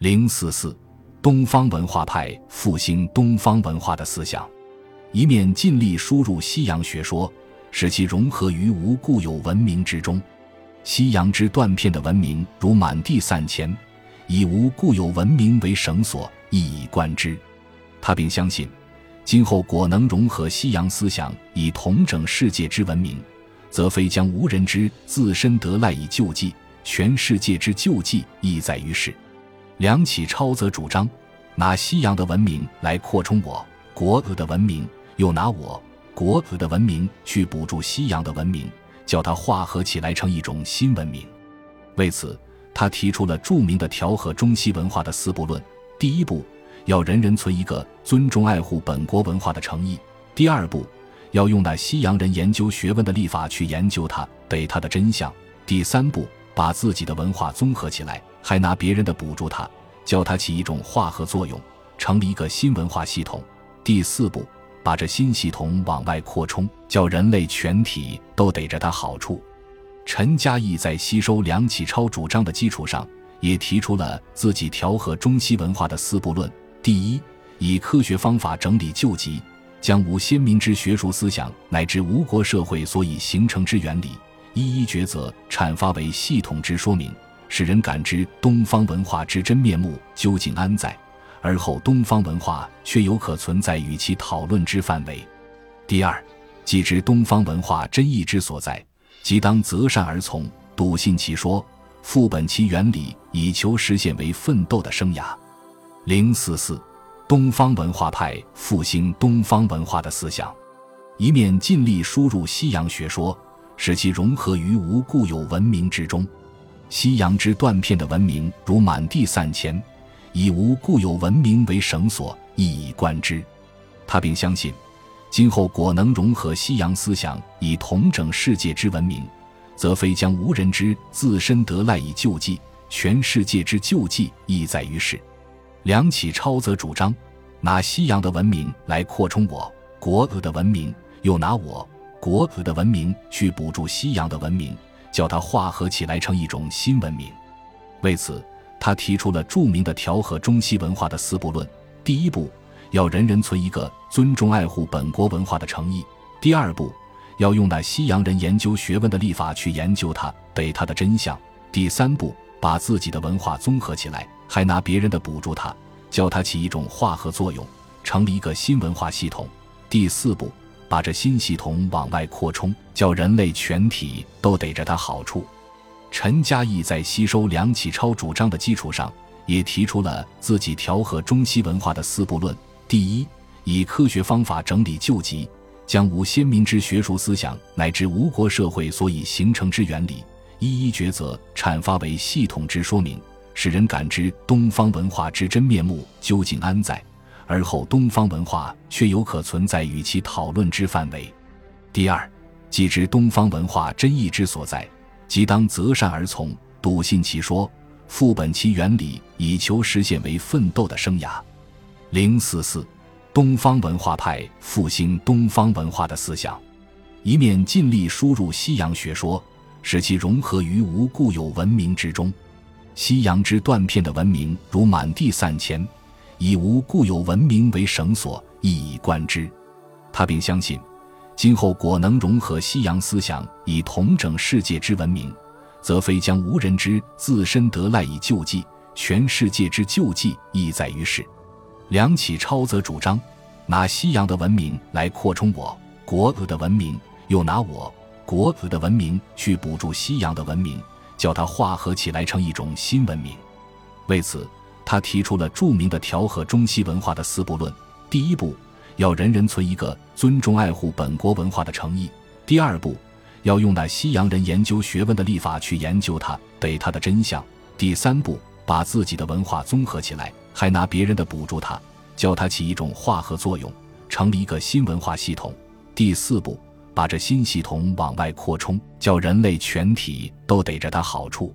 044东方文化派复兴东方文化的思想，一面尽力输入西洋学说，使其融合于无固有文明之中。西洋之断片的文明如满地散钱，以无固有文明为绳索，一以贯之。他并相信，今后果能融合西洋思想以统整世界之文明，则非将无人之自身得赖以救济，全世界之救济亦在于世。梁启超则主张拿西洋的文明来扩充我国的文明，又拿我国的文明去补助西洋的文明，叫它化合起来成一种新文明。为此，他提出了著名的调和中西文化的四步论。第一步，要人人存一个尊重爱护本国文化的诚意。第二步，要用那西洋人研究学问的历法去研究它，对它的真相。第三步，把自己的文化综合起来，还拿别人的补助它，叫它起一种化合作用，成立一个新文化系统。第四步，把这新系统往外扩充，叫人类全体都得着它好处。陈嘉毅在吸收梁启超主张的基础上，也提出了自己调和中西文化的四步论。第一，以科学方法整理旧籍，将无先民之学术思想乃至吴国社会所以形成之原理，一一抉择阐发为系统之说明，使人感知东方文化之真面目究竟安在，而后东方文化却有可存在与其讨论之范围。第二，既知东方文化真意之所在，即当择善而从，笃信其说，副本其原理，以求实现为奋斗的生涯。044东方文化派复兴东方文化的思想，一面尽力输入西洋学说，使其融合于无固有文明之中。西洋之断片的文明如满地散钱，以无固有文明为绳索，一以贯之。他并相信，今后果能融合西洋思想以统整世界之文明，则非将无人之自身得赖以救济，全世界之救济亦在于世。梁启超则主张拿西洋的文明来扩充我国的文明，又拿我国的文明去补助西洋的文明，叫它化合起来成一种新文明。为此，他提出了著名的调和中西文化的四步论。第一步，要人人存一个尊重爱护本国文化的诚意。第二步，要用那西洋人研究学问的历法去研究它，对它的真相。第三步，把自己的文化综合起来，还拿别人的补助它，叫它起一种化合作用，成立一个新文化系统。第四步，把这新系统往外扩充，叫人类全体都得着它好处。陈嘉毅在吸收梁启超主张的基础上，也提出了自己调和中西文化的四步论。第一，以科学方法整理旧籍，将无先民之学术思想乃至吴国社会所以形成之原理，一一抉择阐发为系统之说明，使人感知东方文化之真面目究竟安在，而后东方文化却有可存在与其讨论之范围。第二，既知东方文化真意之所在，即当择善而从，笃信其说，副本其原理，以求实现为奋斗的生涯。044东方文化派复兴东方文化的思想，一面尽力输入西洋学说，使其融合于无固有文明之中。西洋之断片的文明如满地散钱，以无固有文明为绳索，一以贯之。他并相信，今后果能融合西洋思想以统整世界之文明，则非将无人之自身得赖以救济，全世界之救济亦在于世。梁启超则主张拿西洋的文明来扩充我国的文明，又拿我国的文明去补助西洋的文明，叫它化合起来成一种新文明。为此，他提出了著名的调和中西文化的四步论。第一步，要人人存一个尊重爱护本国文化的诚意。第二步，要用那西洋人研究学问的历法去研究它，对它的真相。第三步，把自己的文化综合起来，还拿别人的补助它，叫它起一种化合作用，成立一个新文化系统。第四步，把这新系统往外扩充，叫人类全体都得着它好处。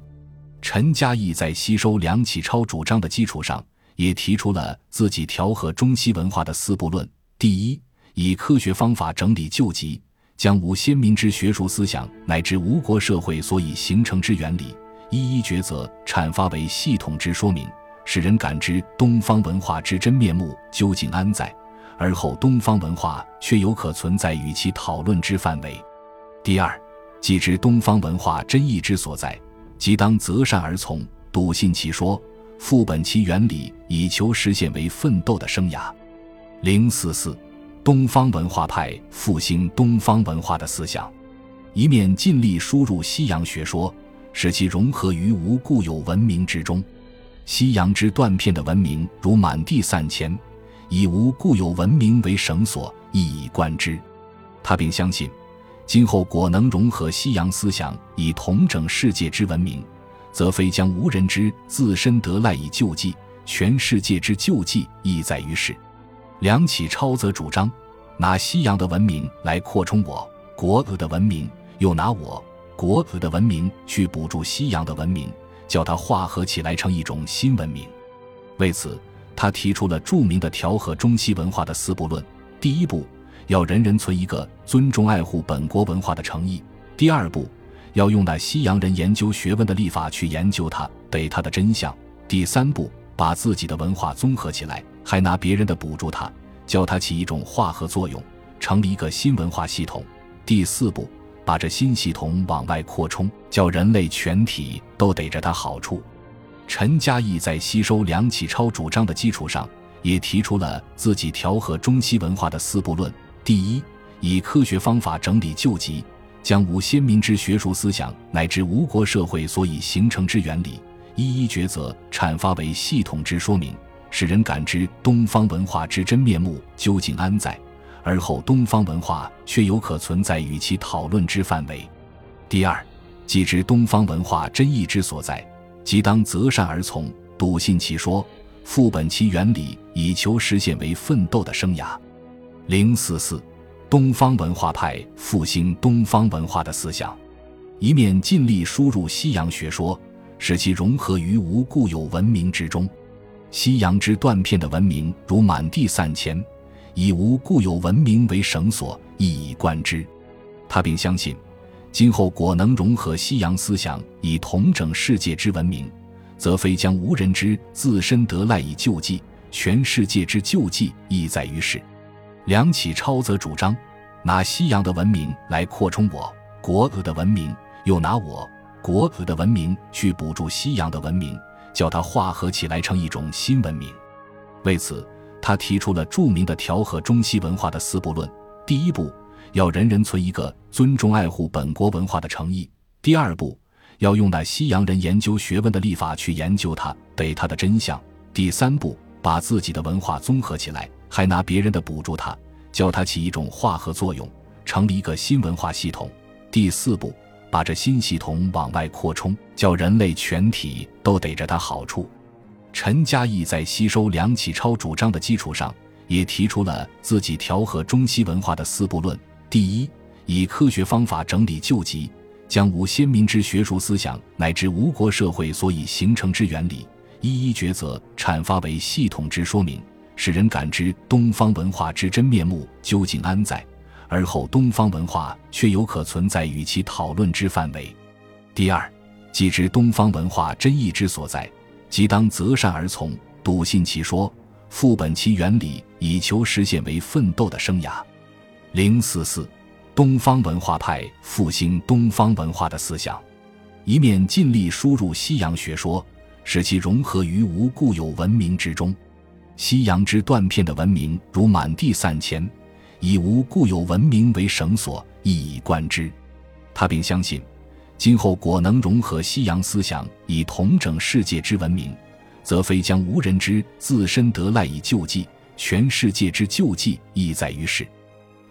陈嘉毅在吸收梁启超主张的基础上，也提出了自己调和中西文化的四步论。第一，以科学方法整理旧籍，将无先民之学术思想乃至吴国社会所以形成之原理，一一抉择阐发为系统之说明，使人感知东方文化之真面目究竟安在，而后东方文化却有可存在与其讨论之范围。第二，既知东方文化真意之所在，即当择善而从，笃信其说，副本其原理，以求实现为奋斗的生涯。044，东方文化派复兴东方文化的思想，一面尽力输入西洋学说，使其融合于无固有文明之中。西洋之断片的文明如满地散迁，以无固有文明为绳索，一以贯之。他并相信，今后果能融合西洋思想以统整世界之文明，则非将无人之自身得赖以救济，全世界之救济亦在于世。梁启超则主张拿西洋的文明来扩充我国的文明，又拿我国的文明去补助西洋的文明，叫它化合起来成一种新文明。为此，他提出了著名的调和中西文化的四步论。第一步，要人人存一个尊重爱护本国文化的诚意。第二步，要用那西洋人研究学问的历法去研究它，对它的真相。第三步，把自己的文化综合起来，还拿别人的补助它，教它起一种化合作用，成立一个新文化系统。第四步，把这新系统往外扩充，叫人类全体都得着它好处。陈嘉毅在吸收梁启超主张的基础上，也提出了自己调和中西文化的四步论。第一，以科学方法整理旧籍，将吾先民之学术思想乃至吴国社会所以形成之原理，一一抉择阐发为系统之说明，使人感知东方文化之真面目究竟安在，而后东方文化却有可存在与其讨论之范围。第二，既知东方文化真意之所在，即当择善而从，笃信其说，副本其原理，以求实现为奋斗的生涯。044，东方文化派复兴东方文化的思想，一面尽力输入西洋学说，使其融合于无固有文明之中。西洋之断片的文明如满地散迁，以无固有文明为绳索，一以贯之。他并相信，今后果能融合西洋思想以统整世界之文明，则非将无人之自身得赖以救济，全世界之救济亦在于世。梁启超则主张拿西洋的文明来扩充我国的文明，又拿我国的文明去补助西洋的文明，叫它化合起来成一种新文明。为此，他提出了著名的调和中西文化的四步论。第一步，要人人存一个尊重爱护本国文化的诚意。第二步，要用那西洋人研究学问的历法去研究它，对它的真相。第三步，把自己的文化综合起来，还拿别人的补助它，教它起一种化合作用，成立一个新文化系统。第四步，把这新系统往外扩充，叫人类全体都得着它好处。陈嘉毅在吸收梁启超主张的基础上，也提出了自己调和中西文化的四步论。第一，以科学方法整理旧籍，将吾先民之学术思想乃至吴国社会所以形成之原理，一一抉择阐发为系统之说明，使人感知东方文化之真面目究竟安在，而后东方文化却有可存在与其讨论之范围。第二，既知东方文化真意之所在，即当择善而从，笃信其说，副本其原理，以求实现为奋斗的生涯。044，东方文化派复兴东方文化的思想，一面尽力输入西洋学说，使其融合于无固有文明之中。西洋之断片的文明如满地散迁，以无固有文明为绳索，一以贯之。他并相信，今后果能融合西洋思想以统整世界之文明，则非将无人之自身得赖以救济，全世界之救济亦在于世。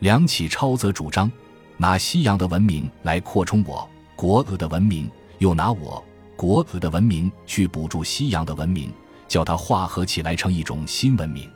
梁启超则主张拿西洋的文明来扩充我国的文明，又拿我国的文明去补助西洋的文明，叫它化合起来成一种新文明。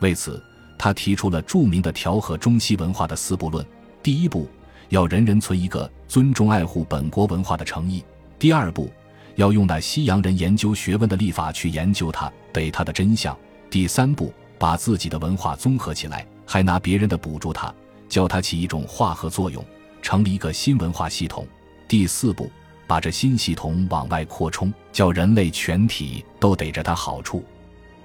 为此，他提出了著名的调和中西文化的四步论。第一步，要人人存一个尊重爱护本国文化的诚意。第二步，要用那西洋人研究学问的历法去研究它，对它的真相。第三步，把自己的文化综合起来，还拿别人的补助它，教它起一种化合作用，成立一个新文化系统。第四步，把这新系统往外扩充，叫人类全体都得着它好处。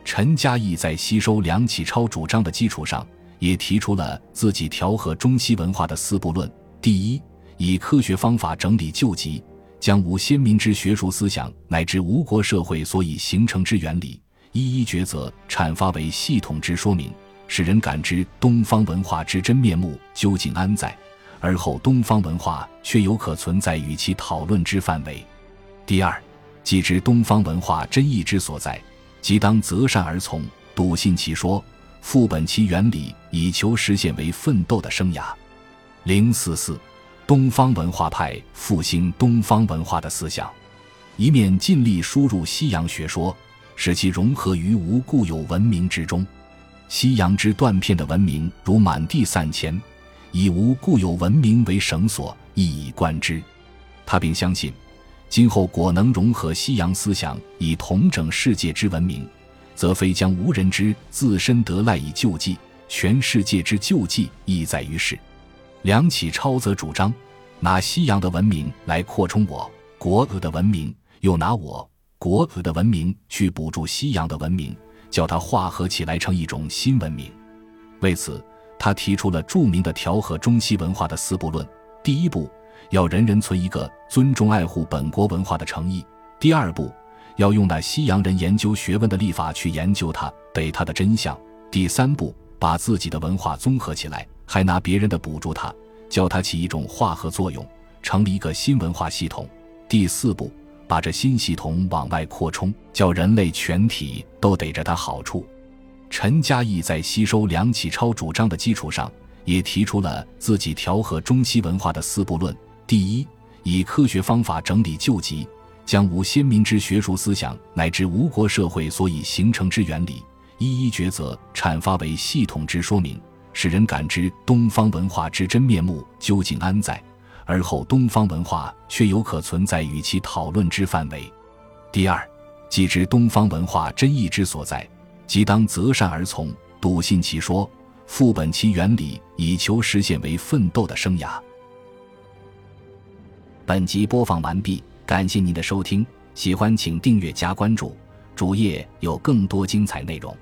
陈嘉义在吸收梁启超主张的基础上，也提出了自己调和中西文化的四部论。第一，以科学方法整理旧籍，将吾先民之学术思想乃至吴国社会所以形成之原理，一一抉择阐发为系统之说明，使人感知东方文化之真面目究竟安在，而后东方文化却有可存在与其讨论之范围。第二，既知东方文化真意之所在，即当择善而从，笃信其说，副本其原理，以求实现为奋斗的生涯。044，东方文化派复兴东方文化的思想，以免尽力输入西洋学说，使其融合于无固有文明之中。西洋之断片的文明如满地散迁，以无固有文明为绳索，一以贯之。他并相信，今后果能融合西洋思想以统整世界之文明，则非将无人之自身得赖以救济，全世界之救济亦在于世。梁启超则主张拿西洋的文明来扩充我国的文明，又拿我国的文明去补助西洋的文明，叫它化合起来成一种新文明。为此，他提出了著名的调和中西文化的四部论。第一步，要人人存一个尊重爱护本国文化的诚意。第二步，要用那西洋人研究学问的历法去研究它，得它的真相。第三步，把自己的文化综合起来，还拿别人的补助它，叫它起一种化合作用，成立一个新文化系统。第四步，把这新系统往外扩充，叫人类全体都得着它好处。陈嘉义在吸收梁启超主张的基础上，也提出了自己调和中西文化的四部论。第一，以科学方法整理旧籍，将吾先民之学术思想乃至吴国社会所以形成之原理，一一抉择阐发为系统之说明，使人感知东方文化之真面目究竟安在，而后东方文化却有可存在与其讨论之范围。第二，既知东方文化真意之所在，即当择善而从，笃信其说，副本其原理，以求实现为奋斗的生涯。本集播放完毕，感谢您的收听，喜欢请订阅加关注，主页有更多精彩内容。